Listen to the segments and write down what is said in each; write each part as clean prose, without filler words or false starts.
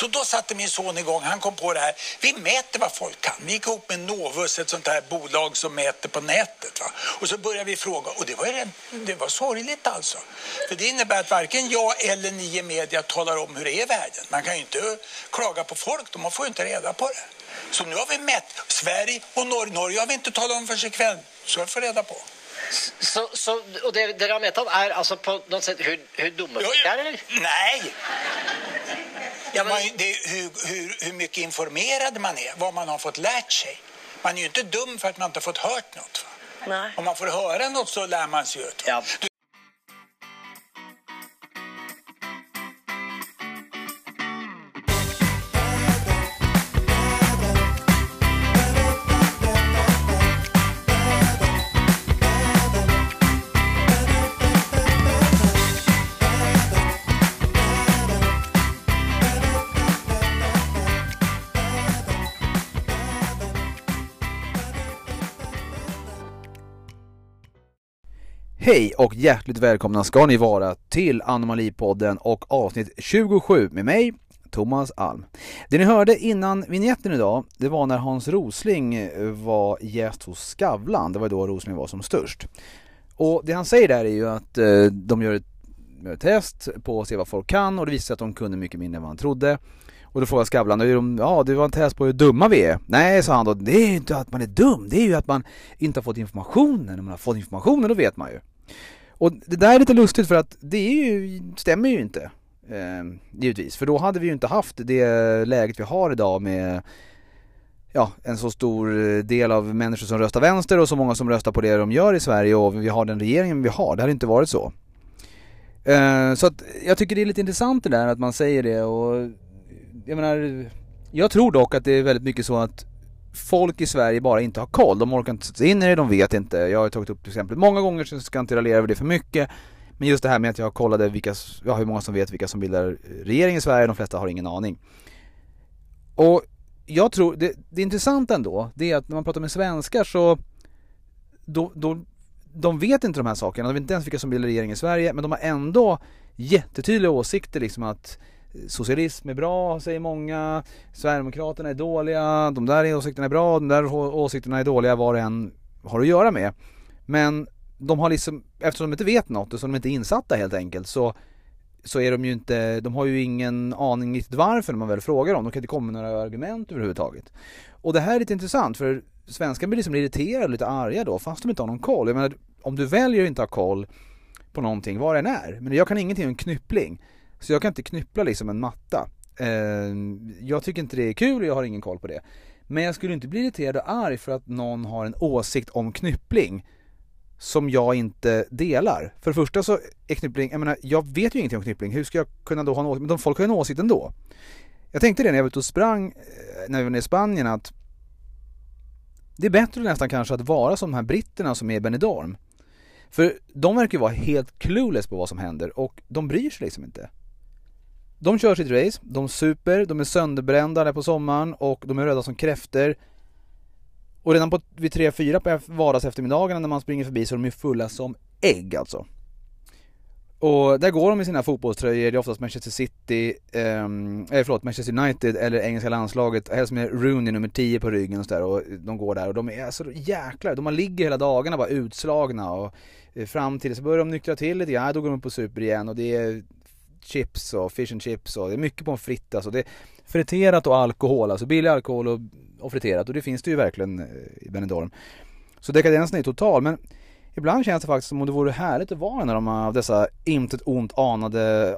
Så då satte min son igång, han kom på det här. Vi mäter vad folk kan. Vi gick ihop med Novus, ett sånt här bolag som mäter på nätet. Va? Och så började vi fråga, och det var sorgligt alltså. För det innebär att varken jag eller ni i media talar om hur det är i världen. Man kan ju inte klaga på folk, de får ju inte reda på det. Så nu har vi mätt Sverige och Norge har vi inte talat om för sekvent, så jag får reda på. Så, och det har mätat är alltså på något sätt hur dumma folk är, eller? Nej! Ja, men... hur mycket informerad man är, vad man har fått lärt sig. Man är ju inte dum för att man inte har fått hört något. Va? Nej. Om man får höra något så lär man sig ut. Ja. Hej och hjärtligt välkomna ska ni vara till Anomalipodden och avsnitt 27 med mig, Thomas Alm. Det ni hörde innan vignetten idag, det var när Hans Rosling var gäst hos Skavlan. Det var då Rosling var som störst. Och det han säger där är ju att de gör ett test på att se vad folk kan, och det visar att de kunde mycket mindre än vad han trodde. Och då frågar Skavlan, ja det var en test på hur dumma vi är. Nej, sa han då, det är ju inte att man är dum, det är ju att man inte har fått informationen. När man har fått informationen då vet man ju. Och det där är lite lustigt för att det är ju, stämmer ju inte givetvis. För då hade vi ju inte haft det läget vi har idag med en så stor del av människor som röstar vänster och så många som röstar på det de gör i Sverige, och vi har den regeringen vi har. Det hade inte varit så. Så att jag tycker det är lite intressant det där att man säger det, och jag tror dock att det är väldigt mycket så att folk i Sverige bara inte har koll. De orkar inte sätta sig in i det, de vet inte. Jag har tagit upp till exempel många gånger, så jag ska inte raljera över det för mycket. Men just det här med att jag kollade hur många som vet vilka som bildar regering i Sverige. De flesta har ingen aning. Och jag tror, det intressanta ändå, det är att när man pratar med svenskar så de vet inte de här sakerna. De vet inte ens vilka som bildar regering i Sverige. Men de har ändå jättetydliga åsikter liksom att socialism är bra, säger många. Sverigedemokraterna är dåliga. De där åsikterna är bra, de där åsikterna är dåliga, vad det än har att göra med. Men de har liksom, eftersom de inte vet något och som de inte är insatta helt enkelt, så är de ju inte, de har ju ingen aning riktigt varför när man väl frågar dem. De kan inte komma med några argument överhuvudtaget. Och det här är lite intressant för svenskar blir liksom irriterade, lite arga då, fast de inte har någon koll. Jag menar, om du väljer att inte ha koll på någonting, vad det än är. Men jag kan ingenting om knyppling. Så jag kan inte knyppla liksom en matta. Jag tycker inte det är kul och jag har ingen koll på det. Men jag skulle inte bli irriterad och arg för att någon har en åsikt om knyppling som jag inte delar. För det första så är knyppling... jag vet ju ingenting om knyppling. Hur ska jag kunna då ha en åsikt? Men folk har ju en åsikt ändå. Jag tänkte det när jag var ute och sprang när vi var i Spanien att det är bättre nästan kanske att vara som de här britterna som är i Benidorm. För de verkar ju vara helt clueless på vad som händer och de bryr sig liksom inte. De kör sitt race, de super, de är sönderbrända där på sommaren och de är röda som kräfter. Och redan vid 3-4 på vardags eftermiddagen när man springer förbi så är de ju fulla som ägg alltså. Och där går de i sina fotbollströjor, det är oftast Manchester City, Manchester United eller engelska landslaget. Helst med Rooney nummer 10 på ryggen och så där, och de går där och de är så jäklar, de ligger hela dagarna bara utslagna och fram till så börjar de nyktra till lite grann, då går de på super igen och det är chips och fish and chips och det är mycket pommes frites alltså. Det är friterat och alkohol, alltså billig alkohol och friterat, och det finns det ju verkligen i Benidorm. Så dekadensen är total, men ibland känns det faktiskt som om det vore härligt att vara när de av dessa intet ont anande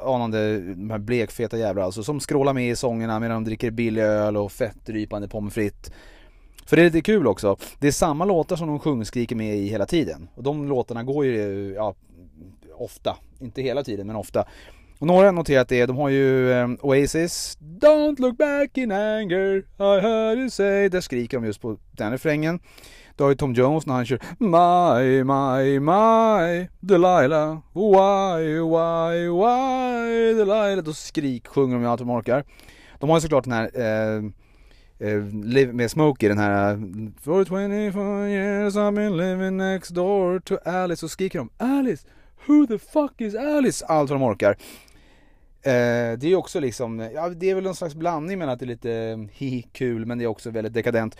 de här blekfeta jävlar alltså, som skrålar med i sångerna medan de dricker billig öl och fettdrypande pommes frites. För det är lite kul också. Det är samma låtar som de sjungskriker med i hela tiden, och de låtarna går ju ofta, inte hela tiden men ofta. Och några har noterat det, de har ju Oasis Don't look back in anger I heard you say. Där skriker de just på den refrängen. Då har ju Tom Jones när han kör My, my, my Delilah, why Delilah. Då skriksjunger de ju allt de orkar. De har ju såklart den här med Smokey, den här For 24 years I've been living next door to Alice. Så skriker de Alice, who the fuck is Alice? Allt vad de orkar. Det är också liksom, ja, det är väl en slags blandning men att det är lite kul, men det är också väldigt dekadent.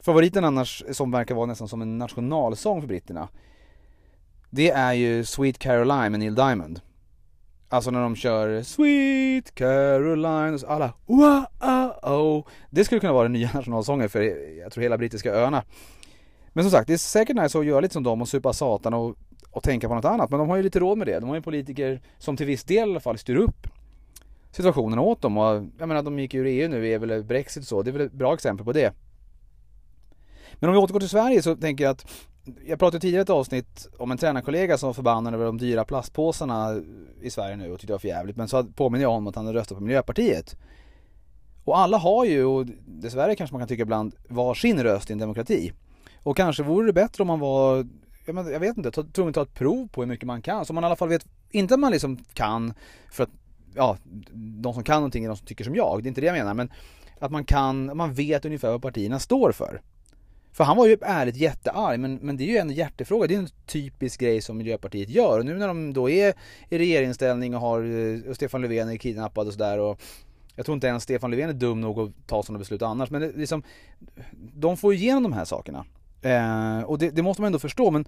Favoriten annars, som verkar vara nästan som en nationalsång för britterna, det är ju Sweet Caroline med Neil Diamond. Alltså när de kör Sweet Caroline och så alla wow. Det skulle kunna vara den nya nationalsången för jag tror hela brittiska öarna. Men som sagt, det är säkert nice att göra lite som dem och supa satan och tänka på något annat. Men de har ju lite råd med det. De har ju politiker som till viss del i alla fall styr upp situationen åt dem. Och jag menar, de gick ur EU nu, är väl Brexit och så. Det är väl ett bra exempel på det. Men om vi återgår till Sverige så tänker jag att jag pratade tidigare i ett avsnitt om en tränarkollega som var förbannad över de dyra plastpåsarna i Sverige nu och tyckte det var för jävligt. Men så påminner jag honom att han hade röstat på Miljöpartiet. Och alla har ju, och dessvärre kanske man kan tycka ibland, var sin röst i en demokrati. Och kanske vore det bättre om man var, jag vet inte, tvungen att ta ett prov på hur mycket man kan. Så man i alla fall vet, inte att man liksom kan, för att ja, de som kan någonting är de som tycker som jag. Det är inte det jag menar, men att man kan, man vet ungefär vad partierna står för. För han var ju ärligt jättearg, men det är ju en hjärtefråga. Det är en typisk grej som Miljöpartiet gör. Och nu när de då är i regeringsställning och Stefan Löfven är kidnappad och sådär. Och jag tror inte ens Stefan Löfven är dum nog att ta sådana beslut annars. Men det, liksom, de får ju igenom de här sakerna. Och det måste man ändå förstå. Men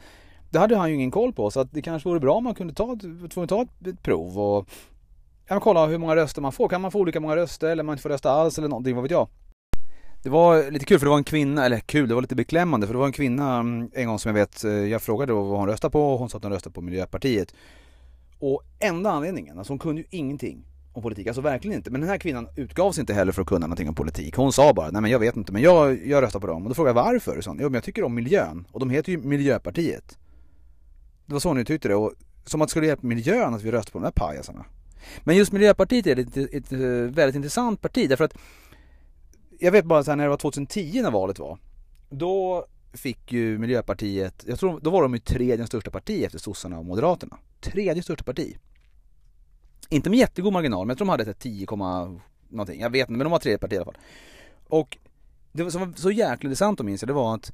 det hade han ju ingen koll på. Så att det kanske vore bra om man kunde ta ett prov. Och ja, kolla hur många röster man får. Kan man få olika många röster? Eller man inte får rösta alls? Eller någonting, vad vet jag. Det var lite kul för det var en kvinna, eller kul, det var lite beklämmande för det var en kvinna en gång som jag vet, jag frågade vad hon röstade på och hon sa att hon röstade på Miljöpartiet. Och enda anledningen, alltså hon kunde ju ingenting om politik, alltså verkligen inte. Men den här kvinnan utgavs inte heller för att kunna någonting om politik. Hon sa bara, nej men jag vet inte, men jag röstar på dem. Och då frågade jag varför, och sa, jo men jag tycker om miljön och de heter ju Miljöpartiet. Det var så hon uttryckte det, och som att det skulle hjälpa miljön att vi röstar på de där pajasarna. Men just Miljöpartiet är ett väldigt intressant parti därför att jag vet bara så här, när det var 2010 när valet var, då fick ju Miljöpartiet, jag tror då var de ju tredje största parti efter Sossarna och Moderaterna. Tredje största parti. Inte med jättegod marginal, men jag tror de hade 10, någonting. Jag vet inte, men de var tredje parti i alla fall. Och det som var så jäkla intressant att minns jag, det var att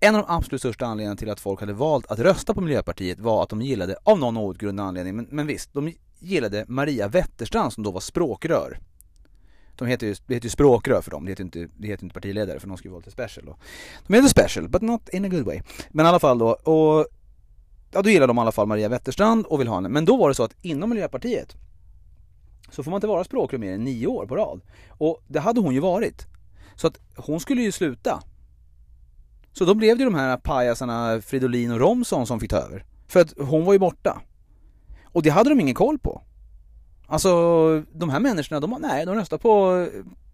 en av de absolut största anledningarna till att folk hade valt att rösta på Miljöpartiet var att de gillade, av någon outgrundlig anledning, men visst, de gillade Maria Wetterstrand som då var språkrör. Det heter ju språkrör för dem. Det heter inte partiledare för de skulle vara lite special då. De heter special, but not in a good way. Men i alla fall då, och ja, då gillar de i alla fall Maria Wetterstrand och vill ha henne. Men då var det så att inom Miljöpartiet så får man inte vara språkrör mer än 9 år på rad. Och det hade hon ju varit. Så att hon skulle ju sluta. Så då blev det ju de här pajasarna Fridolin och Romson som fick ta över. För att hon var ju borta. Och det hade de ingen koll på. Alltså de här människorna, de röstar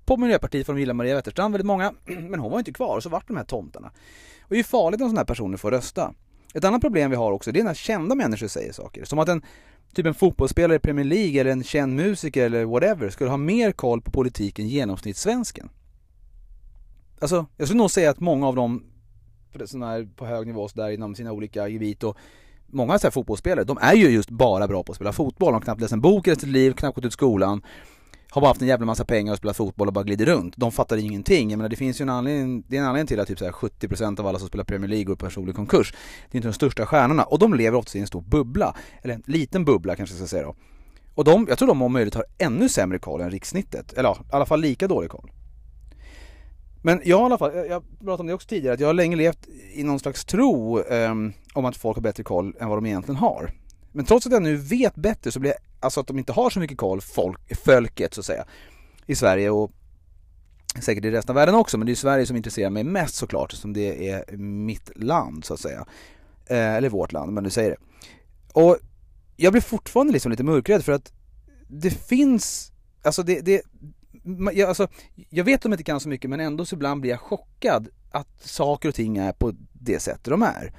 på Miljöpartiet för de gillar Maria Wetterstrand väldigt många, men hon var inte kvar och så vart de här tomtarna. Och det är ju farligt om sådana här personer får rösta. Ett annat problem vi har också, det är när kända människor säger saker. Som att en fotbollsspelare i Premier League eller en känd musiker eller whatever skulle ha mer koll på politiken än genomsnittssvensken. Alltså jag skulle nog säga att många av dem på hög nivå så där inom sina olika gebit och många så här fotbollsspelare, de är ju just bara bra på att spela fotboll. De knappt läser en bok i sitt liv, knappt gått ut skolan, har bara haft en jävla massa pengar och spelat fotboll och bara glider runt. De fattar ingenting. Jag menar, det finns ju en anledning till att typ så här 70% av alla som spelar Premier League går på personlig konkurs. Det är inte de största stjärnorna. Och de lever ofta i en stor bubbla. Eller en liten bubbla kanske jag ska säga då. Och jag tror de om möjligt har ännu sämre koll än rikssnittet. Eller ja, i alla fall lika dålig koll. Men jag i alla fall, jag pratade om det också tidigare, att jag har länge levt i någon slags tro om att folk har bättre koll än vad de egentligen har. Men trots att jag nu vet bättre så blir jag, alltså att de inte har så mycket koll, folket så att säga, i Sverige och säkert i resten av världen också. Men det är Sverige som intresserar mig mest såklart, som det är mitt land så att säga. Eller vårt land, men du säger det. Och jag blir fortfarande liksom lite mörkrädd för att det finns, alltså jag vet att de inte kan så mycket, men ändå så ibland blir jag chockad att saker och ting är på det sättet de är.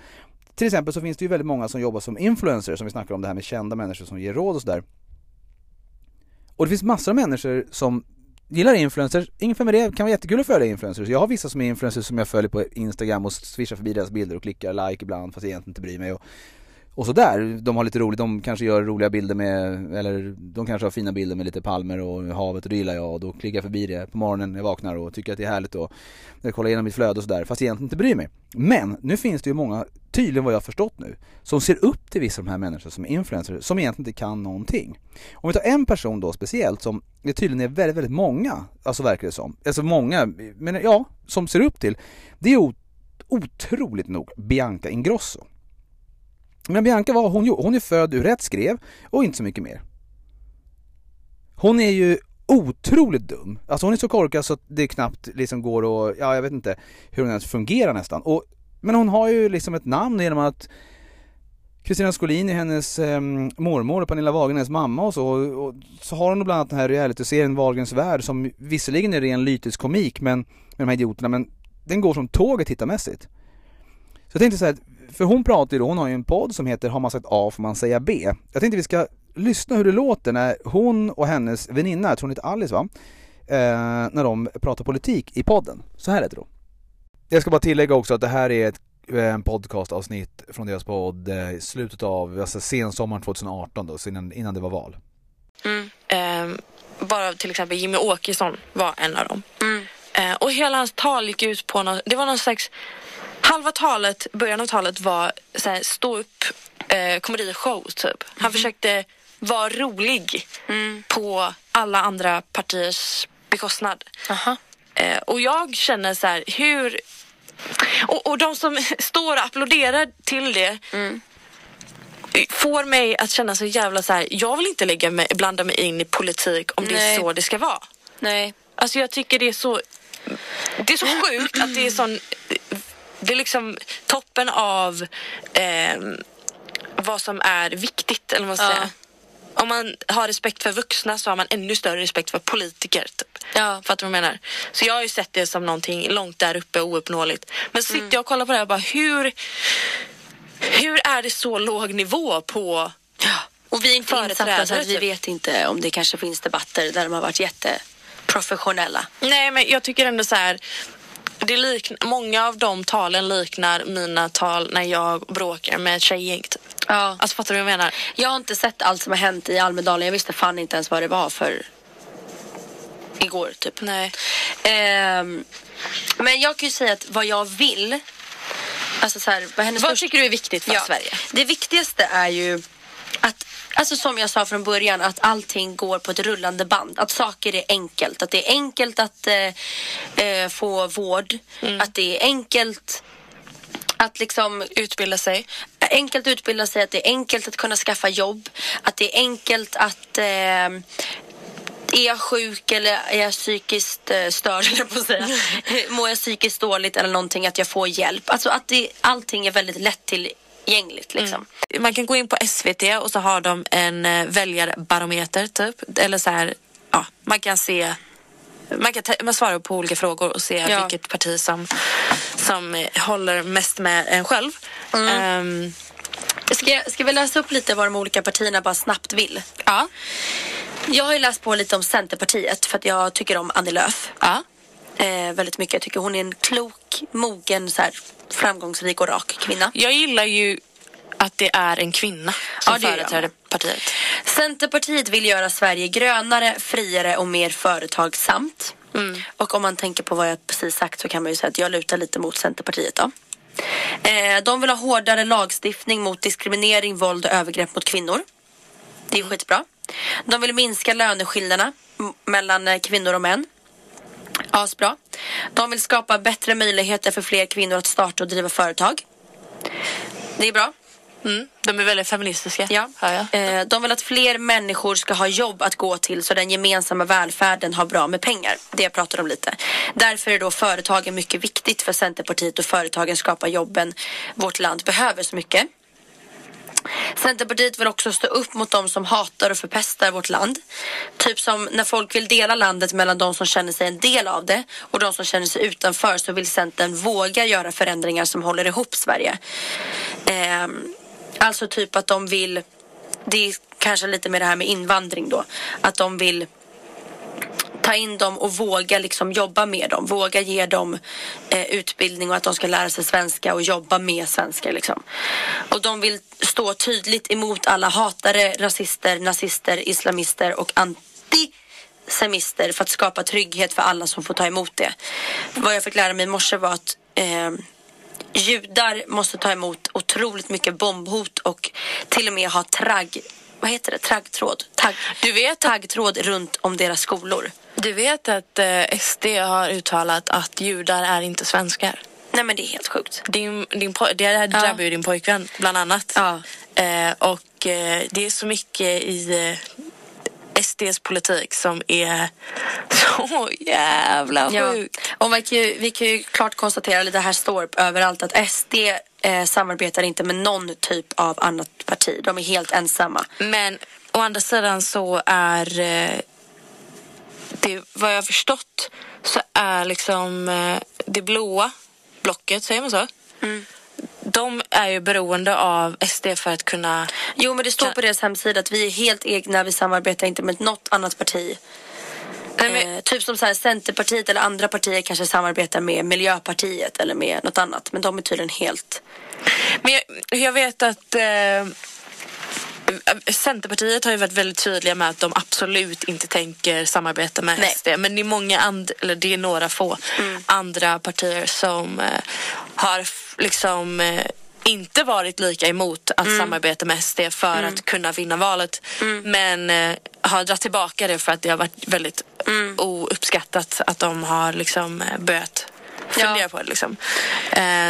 Till exempel så finns det ju väldigt många som jobbar som influencers, som vi snackar om det här med kända människor som ger råd och sådär. Och det finns massor av människor som gillar influencers. Ingen med det kan vara jättekul att följa influencers. Jag har vissa som är influencers som jag följer på Instagram och swishar förbi deras bilder och klickar like ibland fast jag egentligen inte bryr mig. Och och så där. De har lite roligt, de kanske gör roliga bilder med, eller de kanske har fina bilder med lite palmer och havet, och det gillar jag, och då klickar jag förbi det på morgonen när jag vaknar och tycker att det är härligt och kollar igenom mitt flöde och så där, fast egentligen inte bryr mig. Men nu finns det ju många, tydligen vad jag har förstått nu, som ser upp till vissa av de här människorna som är influencers, som egentligen inte kan någonting. Om vi tar en person då speciellt som det tydligen är väldigt, väldigt många, alltså verkar det som, alltså många, men ja, som ser upp till, det är otroligt nog Bianca Ingrosso. Men Bianca, vad hon är född ur rätt skrev och inte så mycket mer. Hon är ju otroligt dum. Alltså hon är så korkad så att det knappt liksom går, och ja, jag vet inte hur hon ens fungerar nästan. Och, men hon har ju liksom ett namn genom att Kristina Skolin är hennes mormor och Pernilla Wahlgren är hennes mamma, och så har hon bland annat den här realityserien Wagernens värld, som visserligen är ren lytisk komik men med de här idioterna, men den går som tåget tittarmässigt. Så jag tänkte så här, för hon pratar ju då, hon har ju en podd som heter Har man sagt A får man säga B. Jag tänkte vi ska lyssna hur det låter när hon och hennes väninna, jag tror hon heter Alice va, när de pratar politik i podden. Så här är det då. Jag ska bara tillägga också att det här är en podcastavsnitt från deras podd i slutet av, alltså sensommaren 2018 då, så innan det var val. Bara till exempel Jimmie Åkesson var en av dem. Och hela hans tal gick ut på något, det var någon slags, halva talet, början av talet var så här, stå upp, komedishow typ. Han försökte vara rolig på alla andra partiers bekostnad. Och jag känner så här, hur, och de som står och applåderar till det får mig att känna så jävla så här, jag vill inte blanda mig in i politik om det är så det ska vara. Nej. Alltså jag tycker det är så sjukt att det är sån, det är liksom toppen av vad som är viktigt, eller vad man ska säga. Om man har respekt för vuxna så har man ännu större respekt för politiker typ. Ja. Fattar du vad jag menar? Så jag har ju sett det som någonting långt där uppe och ouppnåeligt. Men sitter jag och kollar på det här bara, hur är det så låg nivå på, och vi är inte insatta så att vi vet inte om det kanske finns debatter där de har varit jätteprofessionella. Nej, men jag tycker ändå så här, det många av de talen liknar mina tal när jag bråkar med ett tjejgäng. Ja. Alltså fattar du vad jag menar? Jag har inte sett allt som har hänt i Almedalen. Jag visste fan inte ens vad det var för igår typ. Nej. Men jag kan ju säga att vad jag vill, alltså så här, vad tycker du är viktigt för Sverige? Det viktigaste är ju att, alltså som jag sa från början, att allting går på ett rullande band. Att saker är enkelt. Att det är enkelt att få vård. Att det är enkelt att liksom utbilda sig. Enkelt att utbilda sig. Att det är enkelt att kunna skaffa jobb. Att det är enkelt att... är jag sjuk eller är jag psykiskt störd, eller på att säga, mår jag psykiskt dåligt eller någonting, att jag får hjälp. Alltså att allting är väldigt lätt till gängligt, liksom. Man kan gå in på SVT och så har de en väljarbarometer typ, eller så här, ja, man kan se, man svarar på olika frågor och se vilket parti som håller mest med en själv. Ska vi läsa upp lite vad de olika partierna bara snabbt vill? Ja. Jag har ju läst på lite om Centerpartiet för att jag tycker om Annie Lööf. Ja. Väldigt mycket. Jag tycker hon är en klok, mogen, så här, framgångsrik och rak kvinna. Jag gillar ju att det är en kvinna som företräder partiet. Centerpartiet vill göra Sverige grönare, friare och mer företagsamt. Och om man tänker på vad jag precis sagt så kan man ju säga att jag lutar lite mot Centerpartiet då. De vill ha hårdare lagstiftning mot diskriminering, våld och övergrepp mot kvinnor. Det är skitbra. De vill minska löneskillnaderna mellan kvinnor och män. Asbra. De vill skapa bättre möjligheter för fler kvinnor att starta och driva företag. Det är bra. De är väldigt feministiska. Ja. De vill att fler människor ska ha jobb att gå till så den gemensamma välfärden har bra med pengar. Det pratar om lite. Därför är då företagen mycket viktigt för Centerpartiet, och företagen skapar jobben vårt land behöver så mycket. Centerpartiet vill också stå upp mot de som hatar och förpestar vårt land. Typ som när folk vill dela landet mellan de som känner sig en del av det och de som känner sig utanför, så vill Centern våga göra förändringar som håller ihop Sverige. Alltså typ att de vill, det är kanske lite med det här med invandring då, att de vill ta in dem och våga liksom jobba med dem. Våga ge dem utbildning och att de ska lära sig svenska och jobba med svenska liksom. Och de vill stå tydligt emot alla hatare, rasister, nazister, islamister och antisemister för att skapa trygghet för alla som får ta emot det. Vad jag fick lära mig i morse var att judar måste ta emot otroligt mycket bombhot och till och med ha taggtråd runt om deras skolor. Du vet att SD har uttalat att judar är inte svenskar. Nej, men det är helt sjukt. Det drabbar ju din pojkvän bland annat. Ja. Det är så mycket i SDs politik som är så jävla sjukt. Ja. Och vi kan ju klart konstatera, eller det här står överallt, att SD samarbetar inte med någon typ av annat parti. De är helt ensamma. Men å andra sidan så är det, vad jag har förstått, så är liksom det blåa blocket, säger man så? Mm. De är ju beroende av SD för att kunna... Jo, men det står på deras hemsida att vi är helt egna, vi samarbetar inte med något annat parti. Nej, men... typ som så här Centerpartiet eller andra partier kanske samarbetar med Miljöpartiet eller med något annat. Men de är tydligen helt... Men jag vet att... Centerpartiet har ju varit väldigt tydliga med att de absolut inte tänker samarbeta med SD. Men det är några få andra partier som har inte varit lika emot att samarbeta med SD för att kunna vinna valet. Men har dragit tillbaka det för att det har varit väldigt ouppskattat att de har börjat fundera på det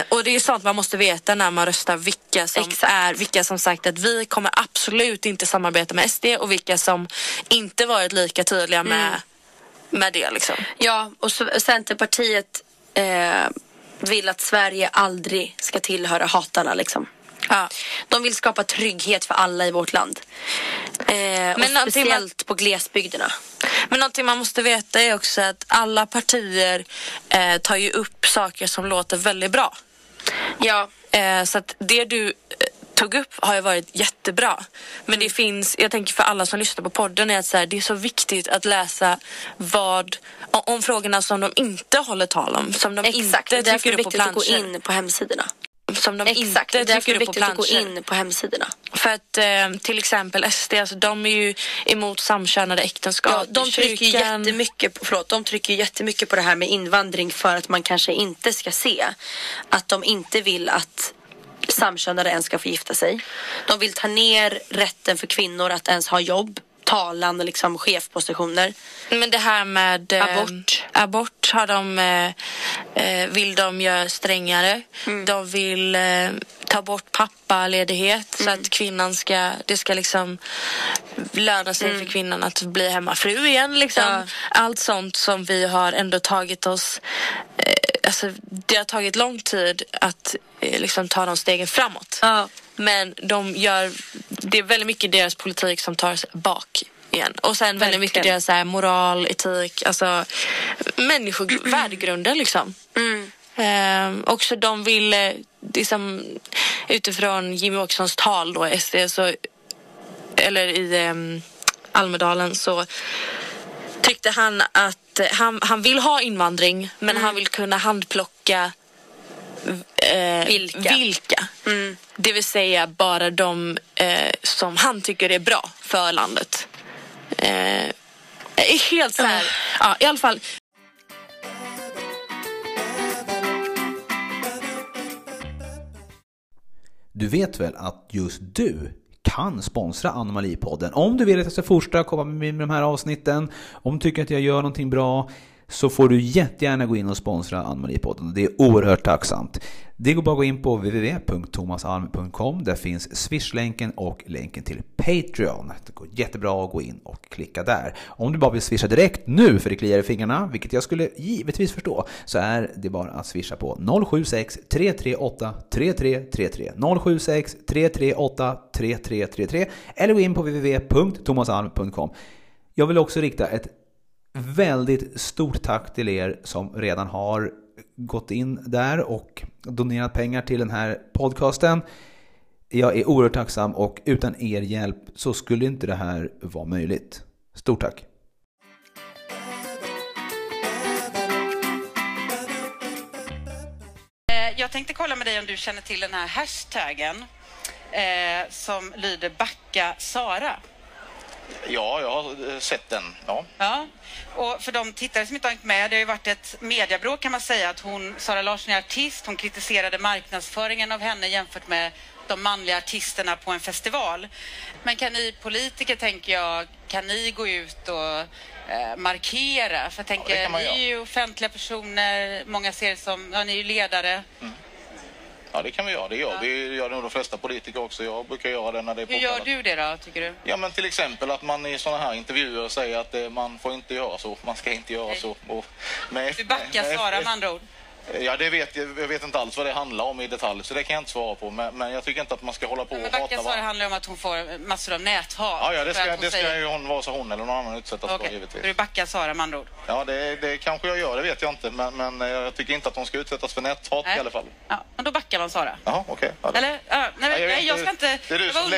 och det är ju sånt man måste veta när man röstar, vilka som är, vilka som sagt att vi kommer absolut inte samarbeta med SD och vilka som inte varit lika tydliga med det Ja, och Centerpartiet vill att Sverige aldrig ska tillhöra hatarna Ja. De vill skapa trygghet för alla i vårt land. Och speciellt på glesbygderna. Men någonting man måste veta är också att alla partier tar ju upp saker som låter väldigt bra. Ja. Så att det du tog upp har ju varit jättebra. Men det finns, jag tänker för alla som lyssnar på podden, är att det är så viktigt att läsa om frågorna som de inte håller tal om. Som de inte tycker upp på planscher. Exakt, det är viktigt att gå in på hemsidorna. Som de inte tycker upp på planscher. Att gå in på hemsidorna. För att till exempel SD, de är ju emot samkönade äktenskap. Ja, de trycker jättemycket på det här med invandring för att man kanske inte ska se att de inte vill att samkönade ens ska få gifta sig. De vill ta ner rätten för kvinnor att ens ha jobb, talan och chefpositioner. Men det här med abort har de vill de göra strängare. De vill ta bort pappaledighet så att kvinnan ska löna sig för kvinnan att bli hemmafru igen Ja. Allt sånt som vi har ändå tagit oss det har tagit lång tid att ta de stegen framåt. Ja. Men det är väldigt mycket deras politik som tar sig bak igen. Och sen väldigt mycket deras moral, etik, värdegrunden också de vill utifrån Jimmie Åkessons tal då, SD, i Almedalen så tyckte han att han vill ha invandring men han vill kunna handplocka vilka. Det vill säga bara de som han tycker är bra för landet. Helt så här. Ja, i alla fall. Du vet väl att just du kan sponsra Anomalipodden. Om du vill att jag ska fortsätta komma med de här avsnitten, om du tycker att jag gör någonting bra, så får du jättegärna gå in och sponsra Anomalipodden. Det är oerhört tacksamt. Det går bara att gå in på www.thomasalm.com. Där finns Swish-länken och länken till Patreon. Det går jättebra att gå in och klicka där. Om du bara vill swisha direkt nu för det kliar i fingrarna, vilket jag skulle givetvis förstå, så är det bara att swisha på 076-338-3333 076-338-3333 eller gå in på www.thomasalm.com. Jag vill också rikta ett väldigt stort tack till er som redan har gått in där och donerat pengar till den här podcasten. Jag är oerhört tacksam och utan er hjälp så skulle inte det här vara möjligt. Stort tack! Jag tänkte kolla med dig om du känner till den här hashtaggen som lyder Backa Sara. Ja, jag har sett den. Ja. Ja. Och för de tittare som inte har hängt med, det har ju varit ett mediebråk kan man säga att hon, Zara Larsson är artist, hon kritiserade marknadsföringen av henne jämfört med de manliga artisterna på en festival. Men kan ni politiker, tänker jag, kan ni gå ut och markera? För jag tänker, ja, ni är ju offentliga personer, många ser som, ja, ni är ju ledare. Mm. Ja, det kan vi göra. Det gör vi. Gör nog de flesta politiker också. Jag brukar göra det när det är påkallat. Hur gör du det då, tycker du? Ja, men till exempel att man i sådana här intervjuer säger att man får inte göra så. Man ska inte göra så. Och med, du backar Sara med andra ord. Ja, det vet, jag vet inte alls vad det handlar om i detalj, så det kan jag inte svara på. Men jag tycker inte att man ska hålla på och hata. Men det handlar om att hon får massor av näthat. Ja, det ska ju hon vara, så hon eller någon annan utsättas för, givetvis. Du backar Sara med andra ord. Ja, det kanske jag gör, det vet jag inte. Men jag tycker inte att hon ska utsättas för näthat i alla fall. Ja, men då backar man Sara. Jaha, okej. Okay. Eller, nej, jag ska inte... Det är du som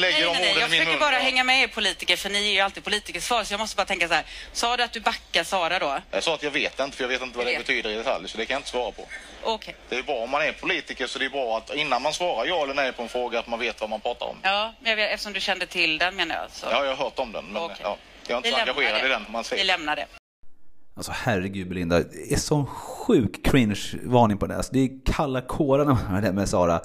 lägger de orden i min mun. Jag försöker bara hänga med er politiker, för ni är ju alltid politikers svar, så jag måste bara tänka så här. Sa du att du backar Sara då? Jag sa att jag vet inte, för jag vet inte vad det betyder i detalj, så det kan jag inte svara på. Okay. Det är bra om man är politiker, så det är bra att innan man svarar ja eller nej på en fråga att man vet vad man pratar om. Ja, men jag vet, eftersom du kände till den menar jag. Så... Ja, jag har hört om den, men ja, jag är inte så engagerad i den. Man säger. Vi lämnar det. Alltså herregud Belinda, det är sån sjuk cringe-varning på det. Alltså, det är kalla kårar när man har det med Sara.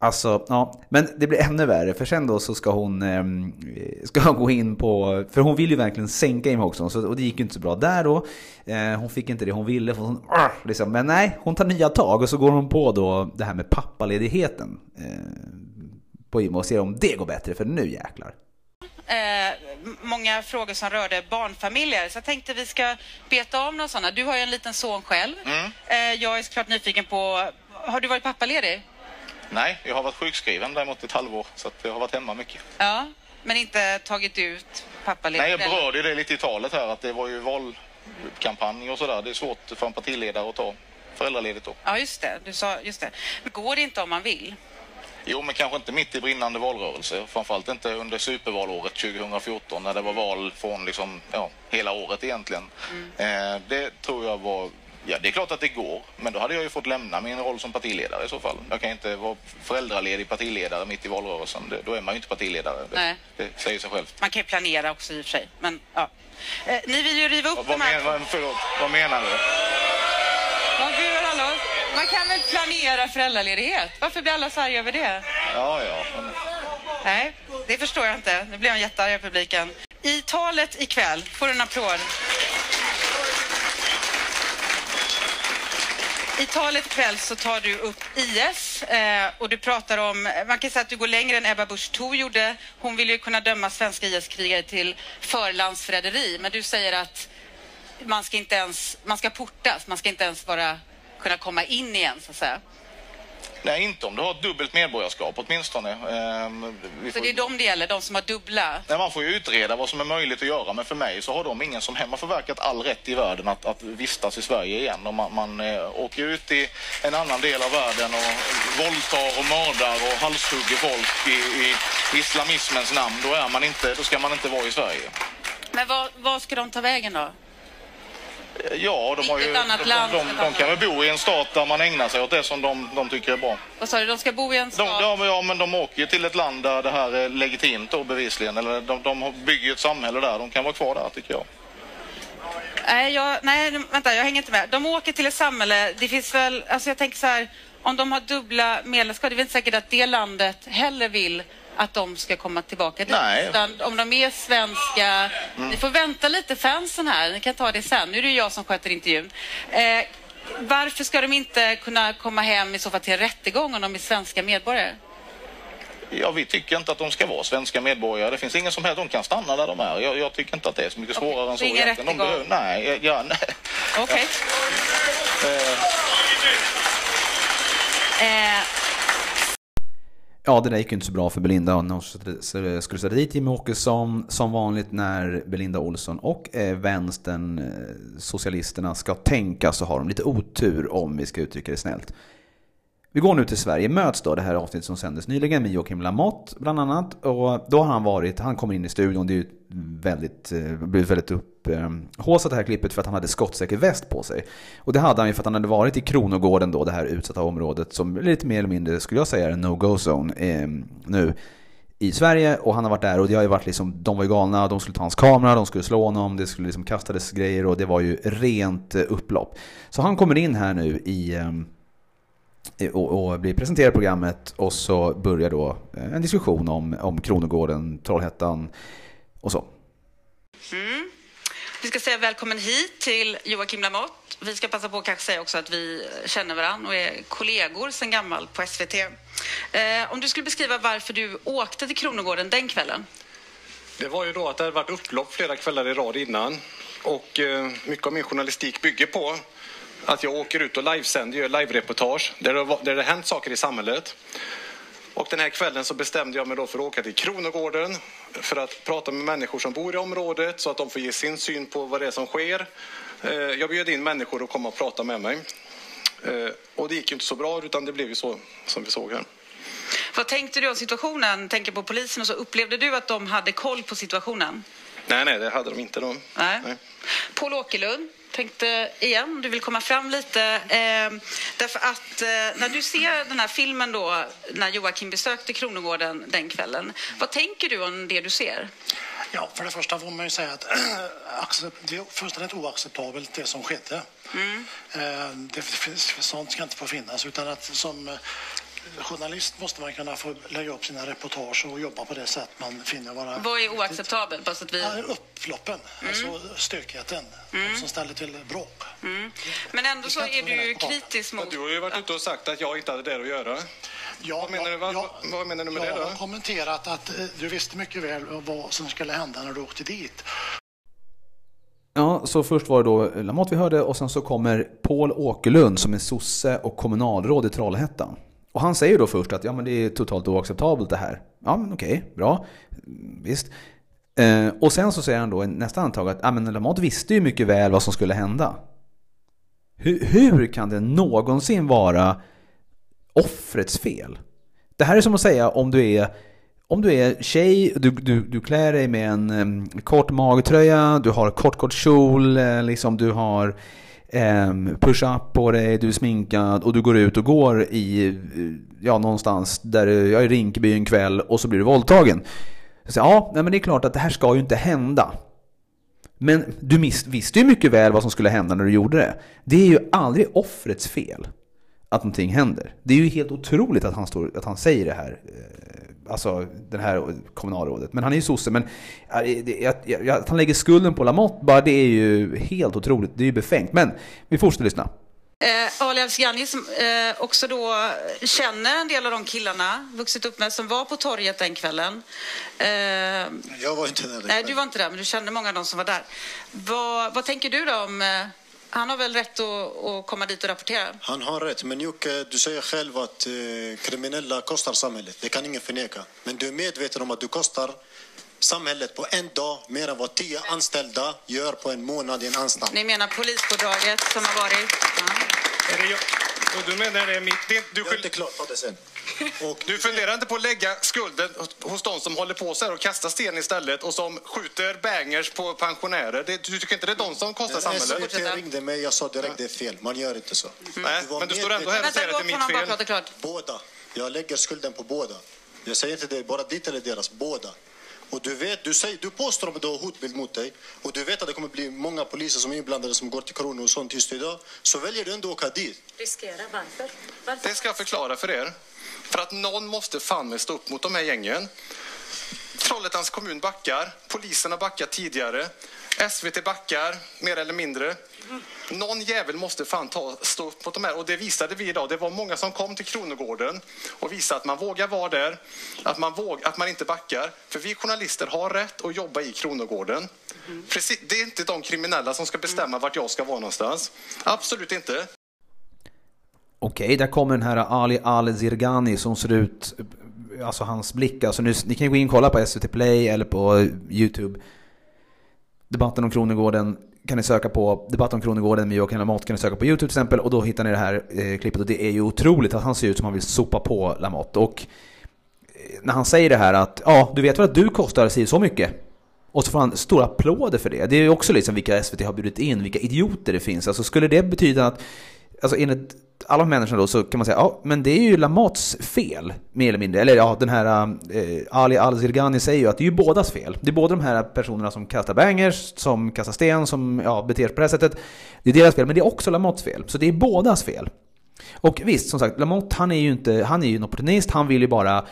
Alltså, ja, men det blir ännu värre, för sen då så ska hon gå in på, för hon vill ju verkligen sänka Jimmie Åkesson, så, och det gick ju inte så bra där då. Hon fick inte det hon ville, för hon, liksom, men nej, hon tar nya tag och så går hon på då det här med pappaledigheten på Jimmie och ser om det går bättre, för nu jäklar. Många frågor som rörde barnfamiljer, så jag tänkte vi ska beta om några sådana. Du har ju en liten son själv. Jag är såklart nyfiken på, har du varit pappaledig? Nej, jag har varit sjukskriven däremot ett halvår, så att jag har varit hemma mycket. Ja, men inte tagit ut pappaledigheten? Nej, jag berörde det lite i talet här, att det var ju valkampanj och sådär. Det är svårt för en partiledare att ta föräldraledigt då. Ja, just det. Du sa, just det. Går det inte om man vill? Jo, men kanske inte mitt i brinnande valrörelse. Framförallt inte under supervalåret 2014, när det var val från liksom, ja, hela året egentligen. Det tror jag var... Ja, det är klart att det går, men då hade jag ju fått lämna min roll som partiledare i så fall. Jag kan inte vara föräldraledig partiledare mitt i valrörelsen. Då är man ju inte partiledare. Det säger sig självt. Man kan ju planera också i och för sig, men ja. Ni vill ju riva upp de här... Vad menar du? Man kan väl planera föräldraledighet? Varför blir alla så arga över det? Ja. Men... Nej, det förstår jag inte. Nu blir jag jättearg i publiken. I talet ikväll får du en applåd. I talet kväll så tar du upp IS och du pratar om, man kan säga att du går längre än Ebba Busch Thor gjorde. Hon vill ju kunna döma svenska IS-krigare till förlandsförräderi, men du säger att man ska inte ens, man ska portas, man ska inte ens bara kunna komma in igen så att säga. Nej, inte om du har ett dubbelt medborgarskap åtminstone. Så det är det gäller, de som har dubbla? Nej, man får ju utreda vad som är möjligt att göra, men för mig så har de ingen som hemma förverkat all rätt i världen att vistas i Sverige igen. Och man åker ut i en annan del av världen och våldtar och mördar och halshugger folk i islamismens namn. Då ska man inte vara i Sverige. Men vad ska de ta vägen då? Ja, de har ju, de kan väl bo i en stat där man ägnar sig åt det som de tycker är bra. Vad sa du, de ska bo i en stat? Men de åker ju till ett land där det här är legitimt och bevisligen. Eller de bygger ett samhälle där, de kan vara kvar där tycker jag. Nej, vänta, jag hänger inte med. De åker till ett samhälle, det finns väl, alltså jag tänker så här, om de har dubbla medlemskap, det är väl inte säkert att det landet heller vill att de ska komma tillbaka dit. Om de är svenska... Ni får vänta lite, fansen här. Ni kan ta det sen. Nu är det jag som sköter intervjun. Varför ska de inte kunna komma hem i så fall till rättegång om de är svenska medborgare? Ja, vi tycker inte att de ska vara svenska medborgare. Det finns ingen som helst. De kan stanna där de är. Jag tycker inte att det är så mycket svårare än så. Ingen rättegång? Nej. Okej. Ja, det där gick ju inte så bra för Belinda. Hon skulle sätta dit Jimmie Åkesson som vanligt. När Belinda Olsson och vänstern, socialisterna, ska tänka, så har de lite otur, om vi ska uttrycka det snällt. Vi går nu till Sverige möts då, det här avsnittet som sändes nyligen med Joakim Lamotte bland annat, och då har han kommer in i studion, det är ju väldigt upphåsat det här klippet för att han hade skottsäker väst på sig, och det hade han ju för att han hade varit i Kronogården då, det här utsatta området som lite mer eller mindre skulle jag säga är en no-go-zone nu i Sverige, och han har varit där och det har ju varit liksom, de var ju galna, de skulle ta hans kamera, de skulle slå honom, det skulle liksom kastades grejer och det var ju rent upplopp. Så han kommer in här nu i och blir presenterad programmet, och så börjar då en diskussion om Kronogården, Trollhättan och så. Vi ska säga välkommen hit till Joakim Lamotte. Vi ska passa på att kanske säga också att vi känner varandra och är kollegor sedan gammalt på SVT. Om du skulle beskriva varför du åkte till Kronogården den kvällen? Det var ju då att det hade varit upplopp flera kvällar i rad innan. Och mycket av min journalistik bygger på att jag åker ut och livesänder, gör live-reportage där det hänt saker i samhället. Och den här kvällen så bestämde jag mig då för att åka till Kronogården för att prata med människor som bor i området så att de får ge sin syn på vad det är som sker. Jag bjöd in människor att komma och prata med mig. Och det gick ju inte så bra, utan det blev ju så som vi såg här. Vad tänkte du om situationen? Tänker på polisen och så. Upplevde du att de hade koll på situationen? Nej, det hade de inte då. Nej. Paul Åkerlund. Tänkte igen, du vill komma fram lite därför att när du ser den här filmen då, när Joakim besökte Kronogården den kvällen, vad tänker du om det du ser? Ja, för det första får man ju säga att det är fullständigt oacceptabelt det som skedde. Det finns, sånt ska inte få finnas, utan att som journalist måste man kunna få lägga upp sina reportage och jobba på det sätt man finner vara... Vad är oacceptabelt? Upploppen, alltså stökigheten som ställer till bråk. Men ändå så är du ju kritisk mot... Du har ju varit ute och sagt att jag inte hade det att göra. Ja, vad menar du med det då? Jag har kommenterat att du visste mycket väl vad som skulle hända när du åkte dit. Ja, så först var det då Lamotte vi hörde, och sen så kommer Paul Åkerlund som är sosse och kommunalråd i Trollhättan. Och han säger då först att ja, men det är totalt oacceptabelt det här. Ja, men okej, bra. Visst. Och sen så säger han då i nästa antag att ja, men Lamotte visste ju mycket väl vad som skulle hända. Hur kan det någonsin vara offrets fel? Det här är som att säga om du är tjej, du klär dig med en kort magtröja, du har kort kjol, liksom du har... push-up på dig, du är sminkad och du går ut och går i någonstans där jag är i Rinkeby en kväll och så blir du våldtagen. Så, men det är klart att det här ska ju inte hända. Men du visste ju mycket väl vad som skulle hända när du gjorde det. Det är ju aldrig offrets fel att någonting händer. Det är ju helt otroligt att han säger det här, alltså det här kommunalrådet. Men han är ju sosse, men att han lägger skulden på Lamotte, bara det är ju helt otroligt, det är ju befängt. Men vi fortsätter lyssna. Ali Al-Zirgani som också då känner en del av de killarna, vuxit upp med, som var på torget den kvällen. Jag var inte där. Nej, du var inte där, men du kände många av dem som var där. Vad tänker du då om... Han har väl rätt att komma dit och rapportera? Han har rätt, men Jocke, du säger själv att kriminella kostar samhället. Det kan ingen förneka. Men du är medveten om att du kostar samhället på en dag mer än vad 10 anställda gör på en månad i en anstalt. Ni menar polispådraget som har varit? Ja. Är det jag? Och du menar det är mitt... Jag är inte klar på det sen. Och du funderar inte på att lägga skulden hos de som håller på så här och kastar sten istället och som skjuter bangers på pensionärer? Du tycker inte det är de som kostar samhället? Jag ringde mig, jag sa direkt det är fel. Man gör inte så. Nej, men du står ändå här och säger att det är mitt fel. Båda. Jag lägger skulden på båda. Jag säger inte det bara ditt eller deras. Båda. Och du vet, du påstår att du har hotbild mot dig. Och du vet att det kommer bli många poliser som är inblandade som går till Kronor och sånt just idag. Så väljer du ändå att åka dit. Riskera, varför? Det ska jag förklara för er. För att någon måste fan stå upp mot de här gängen. Trollhättans kommun backar. Poliserna backar tidigare. SVT backar, mer eller mindre. Någon jävel måste fan stå upp mot de här. Och det visade vi idag. Det var många som kom till Kronogården och visade att man vågar vara där. Att man inte backar. För vi journalister har rätt att jobba i Kronogården. Precis, det är inte de kriminella som ska bestämma vart jag ska vara någonstans. Absolut inte. Okej, där kommer den här Ali Al-Zirgani som ser ut... Alltså hans blick. Alltså ni kan ju gå in och kolla på SVT Play eller på YouTube. Debatten om Kronogården kan ni söka på. Debatten om Kronogården med Joakim Lamotte kan ni söka på YouTube till exempel. Och då hittar ni det här klippet. Och det är ju otroligt att han ser ut som han vill sopa på Lamotte. Och när han säger det här att ja, du vet väl att du kostar sig så mycket. Och så får han stora applåder för det. Det är ju också liksom vilka SVT har bjudit in, vilka idioter det finns. Alltså skulle det betyda att, alltså enligt alla människor då, så kan man säga ja, men det är ju Lamottes fel mer eller mindre. Eller ja, den här Ali Al-Zirgani säger ju att det är ju bådas fel. Det är både de här personerna som kastar bangers, som kastar sten, som ja, beter sig på det här sättet. Det är deras fel, men det är också Lamottes fel. Så det är bådas fel. Och visst, som sagt, Lamotte han är ju en opportunist. Han vill ju bara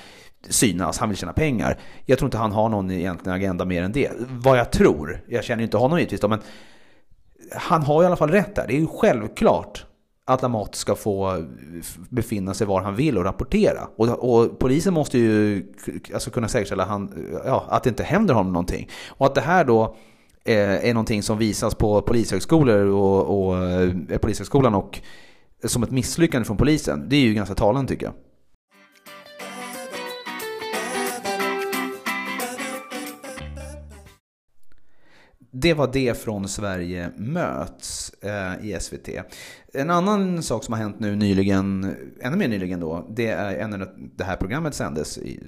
synas, han vill tjäna pengar. Jag tror inte han har någon egentligen agenda mer än det. Vad jag tror, jag känner ju inte honom givetvis då, men han har i alla fall rätt där. Det är ju självklart att Lamotte ska få befinna sig var han vill och rapportera. Och polisen måste ju alltså kunna säkerställa att det inte händer honom någonting. Och att det här då är någonting som visas på polishögskolor och polishögskolan och som ett misslyckande från polisen. Det är ju ganska talande tycker jag. Det var det från Sverige möts i SVT. En annan sak som har hänt nu nyligen, ännu mer nyligen då, det är när det här programmet sändes i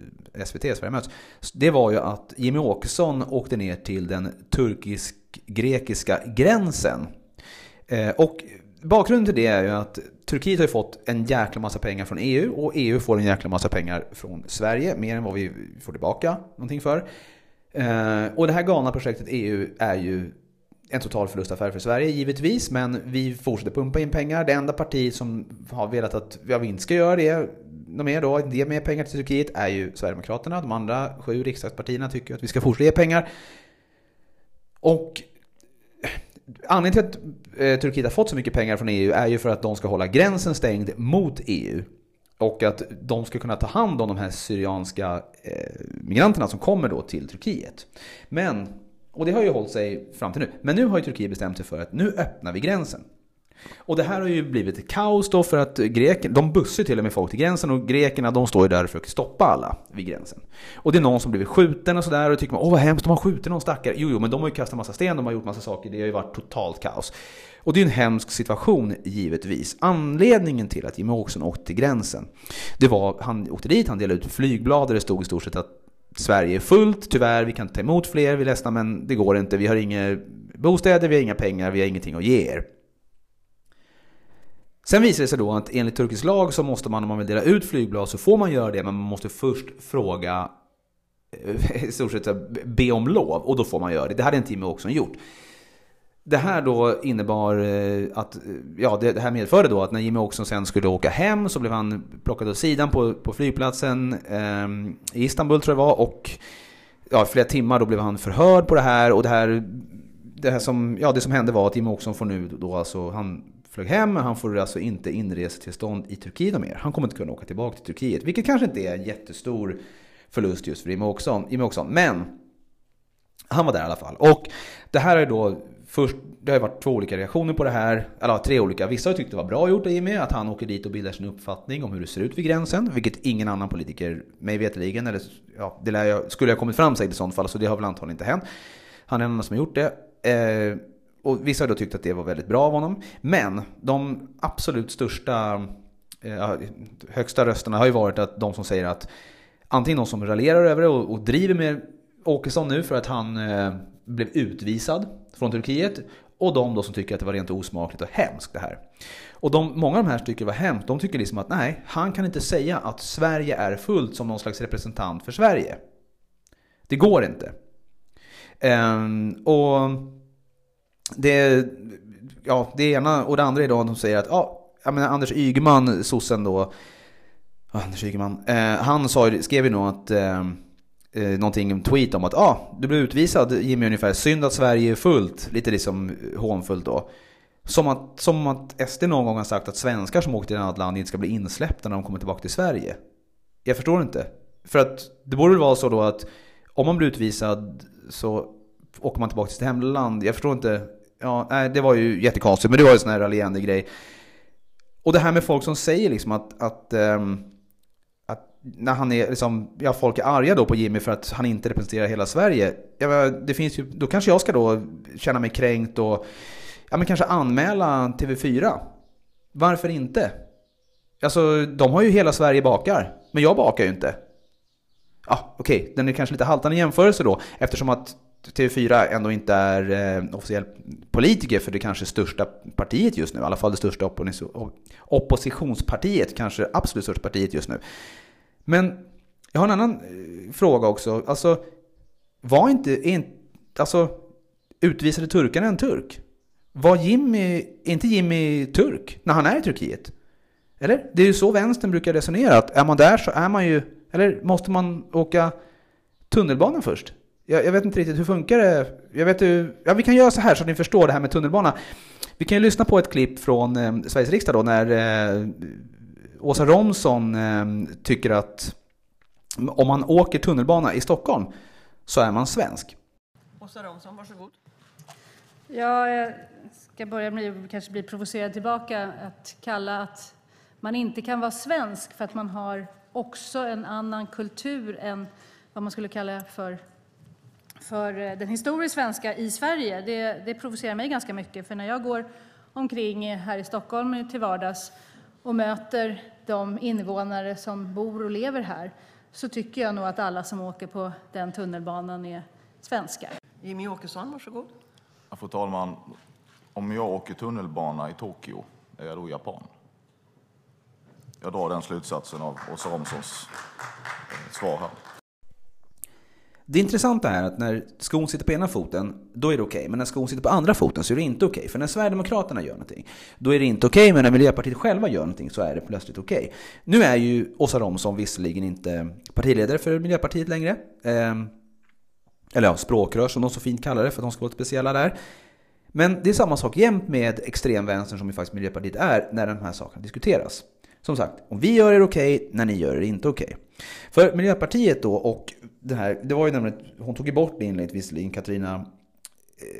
SVT, Sverige möts. Det var ju att Jimmie Åkesson åkte ner till den turkisk-grekiska gränsen. Och bakgrunden till det är ju att Turkiet har fått en jäkla massa pengar från EU och EU får en jäkla massa pengar från Sverige, mer än vad vi får tillbaka någonting för. Och det här Ghana-projektet EU är ju en total förlustaffär för Sverige givetvis, men vi fortsätter pumpa in pengar. Det enda parti som har velat att vi inte ska göra det, de är då det med pengar till Turkiet, är ju Sverigedemokraterna. De andra 7 riksdagspartierna tycker att vi ska fortsätta ge pengar. Och anledningen till att Turkiet har fått så mycket pengar från EU är ju för att de ska hålla gränsen stängd mot EU. Och att de ska kunna ta hand om de här syrianska migranterna som kommer då till Turkiet. Men, och det har ju hållit sig fram till nu. Men nu har ju Turkiet bestämt sig för att nu öppnar vi gränsen. Och det här har ju blivit kaos då för att grekerna, de bussar till och med folk till gränsen. Och grekerna, de står ju där för att stoppa alla vid gränsen. Och det är någon som blivit skjuten och sådär. Och tycker man, åh vad hemskt, de har skjutit någon stackare. Jo, men de har ju kastat massa sten, de har gjort massa saker. Det har ju varit totalt kaos. Och det är en hemsk situation givetvis. Anledningen till att Jimmie Åkesson åkte till gränsen, det var, han åkte dit, han delade ut flygblad där det stod i stort sett att Sverige är fullt, tyvärr, vi kan inte ta emot fler, vi är ledsna, men det går inte, vi har inga bostäder, vi har inga pengar, vi har ingenting att ge er. Sen visar det sig då att enligt turkisk lag så måste man, om man vill dela ut flygblad så får man göra det, men man måste först fråga, i stort sett be om lov, och då får man göra det. Det hade inte Jimmie Åkesson gjort. Det här då innebar att, ja, det här medförde då att när Jimmie Åkesson sen skulle åka hem så blev han plockad åt sidan på flygplatsen i Istanbul tror jag det var, och ja, flera timmar då blev han förhörd på det här, och det här som, ja, det som hände var att Jimmie Åkesson får nu då, alltså han flög hem, han får alltså inte inresetillstånd i Turkiet mer. Han kommer inte kunna åka tillbaka till Turkiet, vilket kanske inte är en jättestor förlust just för Jimmie Åkesson, men han var där i alla fall. Och det här är då först, det har ju varit 2 olika reaktioner på det här, eller 3 olika. Vissa har tyckt det var bra gjort i och med att han åker dit och bildar sin uppfattning om hur det ser ut vid gränsen, vilket ingen annan politiker mig veteligen, eller ja, det skulle ha kommit fram sig i sånt fall, så det har väl antagligen inte hänt. Han är en annan som har gjort det. Och vissa har då tyckt att det var väldigt bra av honom. Men de absolut största, högsta rösterna har ju varit att de som säger att antingen de som raljerar över det och driver med Åkesson nu för att han blev utvisad från Turkiet, och de då som tycker att det var rent osmakligt och hemskt det här. Och många av de här tycker det var hemskt. De tycker liksom att nej, han kan inte säga att Sverige är fullt som någon slags representant för Sverige. Det går inte. Och det, ja, det ena och det andra är då att de säger att jag menar Anders Ygeman, sossen då, Anders Ygeman, han skrev ju nog att någonting, en tweet om att du blev utvisad Jimmie ungefär, synd att Sverige är fullt, lite liksom hånfullt då, som att SD någon gång har sagt att svenskar som åker till ett annat land inte ska bli insläppta när de kommer tillbaka till Sverige. Jag förstår inte, för att det borde väl vara så då att om man blir utvisad så åker man tillbaka till sitt hemland. Jag förstår inte, det var ju jättekonstigt, men det var ju sån här raljerande grej. Och det här med folk som säger liksom att när han är liksom, ja, folk är arga då på Jimmie för att han inte representerar hela Sverige. Ja, det finns ju, då kanske jag ska då känna mig kränkt och ja, men kanske anmäla TV4. Varför inte? Alltså, de har ju hela Sverige bakar, men jag bakar ju inte. Ja, okej, den är kanske lite haltande jämförelse då, eftersom att TV4 ändå inte är officiell politiker för det kanske största partiet just nu, i alla fall det största oppositionspartiet, kanske absolut största partiet just nu. Men jag har en annan fråga också. Alltså, var inte alltså, utvisade turkarna en turk? Var inte Jimmie turk när han är i Turkiet? Eller? Det är ju så vänstern brukar resonera, att är man där så är man ju, eller måste man åka tunnelbanan först? Jag vet inte riktigt hur funkar det. Jag vet ju, ja, vi kan göra så här så att ni förstår det här med tunnelbana. Vi kan ju lyssna på ett klipp från Sveriges riksdag då, när Åsa Romson tycker att om man åker tunnelbana i Stockholm så är man svensk. Åsa Romson, varsågod. Ja, jag ska börja med att kanske bli provocerad tillbaka, att kalla att man inte kan vara svensk för att man har också en annan kultur än vad man skulle kalla för den historiskt svenska i Sverige. Det provocerar mig ganska mycket, för när jag går omkring här i Stockholm till vardags och möter de invånare som bor och lever här, så tycker jag nog att alla som åker på den tunnelbanan är svenskar. Jimmie Åkesson, varsågod. Ja, fru talman, om jag åker tunnelbana i Tokyo, är jag då japan? Jag drar den slutsatsen av Åsa Romsons svar här. Det intressanta är att när skon sitter på ena foten, då är det okej. Men när skon sitter på andra foten så är det inte okej. För när Sverigedemokraterna gör någonting, då är det inte okej. Men när Miljöpartiet själva gör någonting så är det plötsligt okej. Nu är ju Åsa Romson visserligen inte partiledare för Miljöpartiet längre. Eller ja, språkrör som de så fint kallar det, för att de ska vara lite speciella där. Men det är samma sak jämt med extremvänstern som ju faktiskt Miljöpartiet är när de här sakerna diskuteras. Som sagt, om vi gör det okej, när ni gör det inte okej. För Miljöpartiet då, och det här, det var ju nämligen, hon tog ju bort det inlägget visserligen, Katarina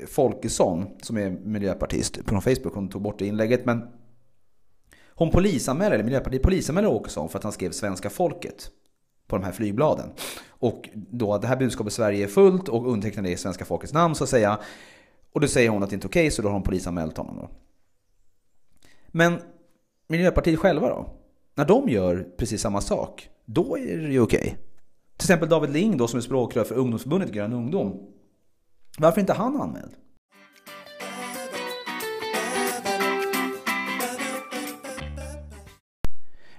Folkesson som är miljöpartist på Facebook, hon tog bort det inlägget, men hon polisanmälde, Miljöpartiet polisanmälde Åkesson för att han skrev svenska folket på de här flygbladen. Och då, det här budskapet Sverige är fullt, och undertecknade det i svenska folkets namn så att säga. Och då säger hon att det inte är okej, så då har hon polisanmält honom då. Men Miljöpartiet själva då, när de gör precis samma sak, då är det ju okej. Till exempel David Ling då, som är språkrör för ungdomsförbundet Grön Ungdom. Varför inte han anmäld?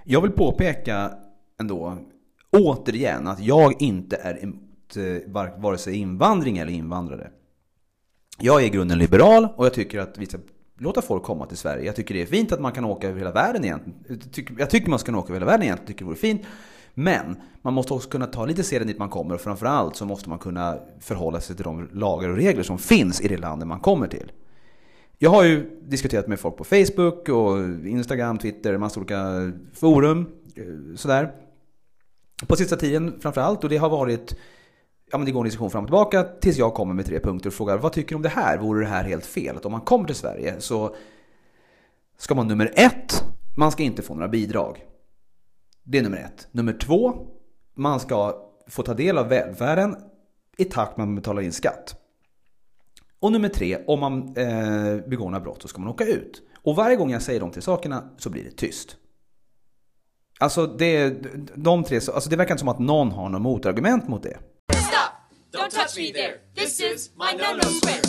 Jag vill påpeka ändå återigen att jag inte är emot vare sig invandring eller invandrare. Jag är i grunden liberal, och jag tycker att vi ska låta folk komma till Sverige. Jag tycker det är fint att man kan åka över hela världen egentligen. Jag tycker man ska åka över hela världen egentligen. Jag tycker det vore fint. Men man måste också kunna ta lite sedan dit man kommer, och framförallt så måste man kunna förhålla sig till de lagar och regler som finns i det landet man kommer till. Jag har ju diskuterat med folk på Facebook och Instagram, Twitter, massa olika forum sådär. På sista tiden framförallt, och det har varit, ja, men det går en diskussion fram och tillbaka tills jag kommer med 3 punkter och frågar, vad tycker du om det här? Vore det här helt fel? Att om man kommer till Sverige så ska man nummer 1, man ska inte få några bidrag. Det är nummer 1. Nummer 2, man ska få ta del av välfärden i takt med att man betalar in skatt. Och nummer 3, om man begår några brott så ska man åka ut. Och varje gång jag säger de 3 sakerna så blir det tyst. Alltså de 3, alltså det verkar inte som att någon har något motargument mot det. Stop! Don't touch me there. This is my no-no square.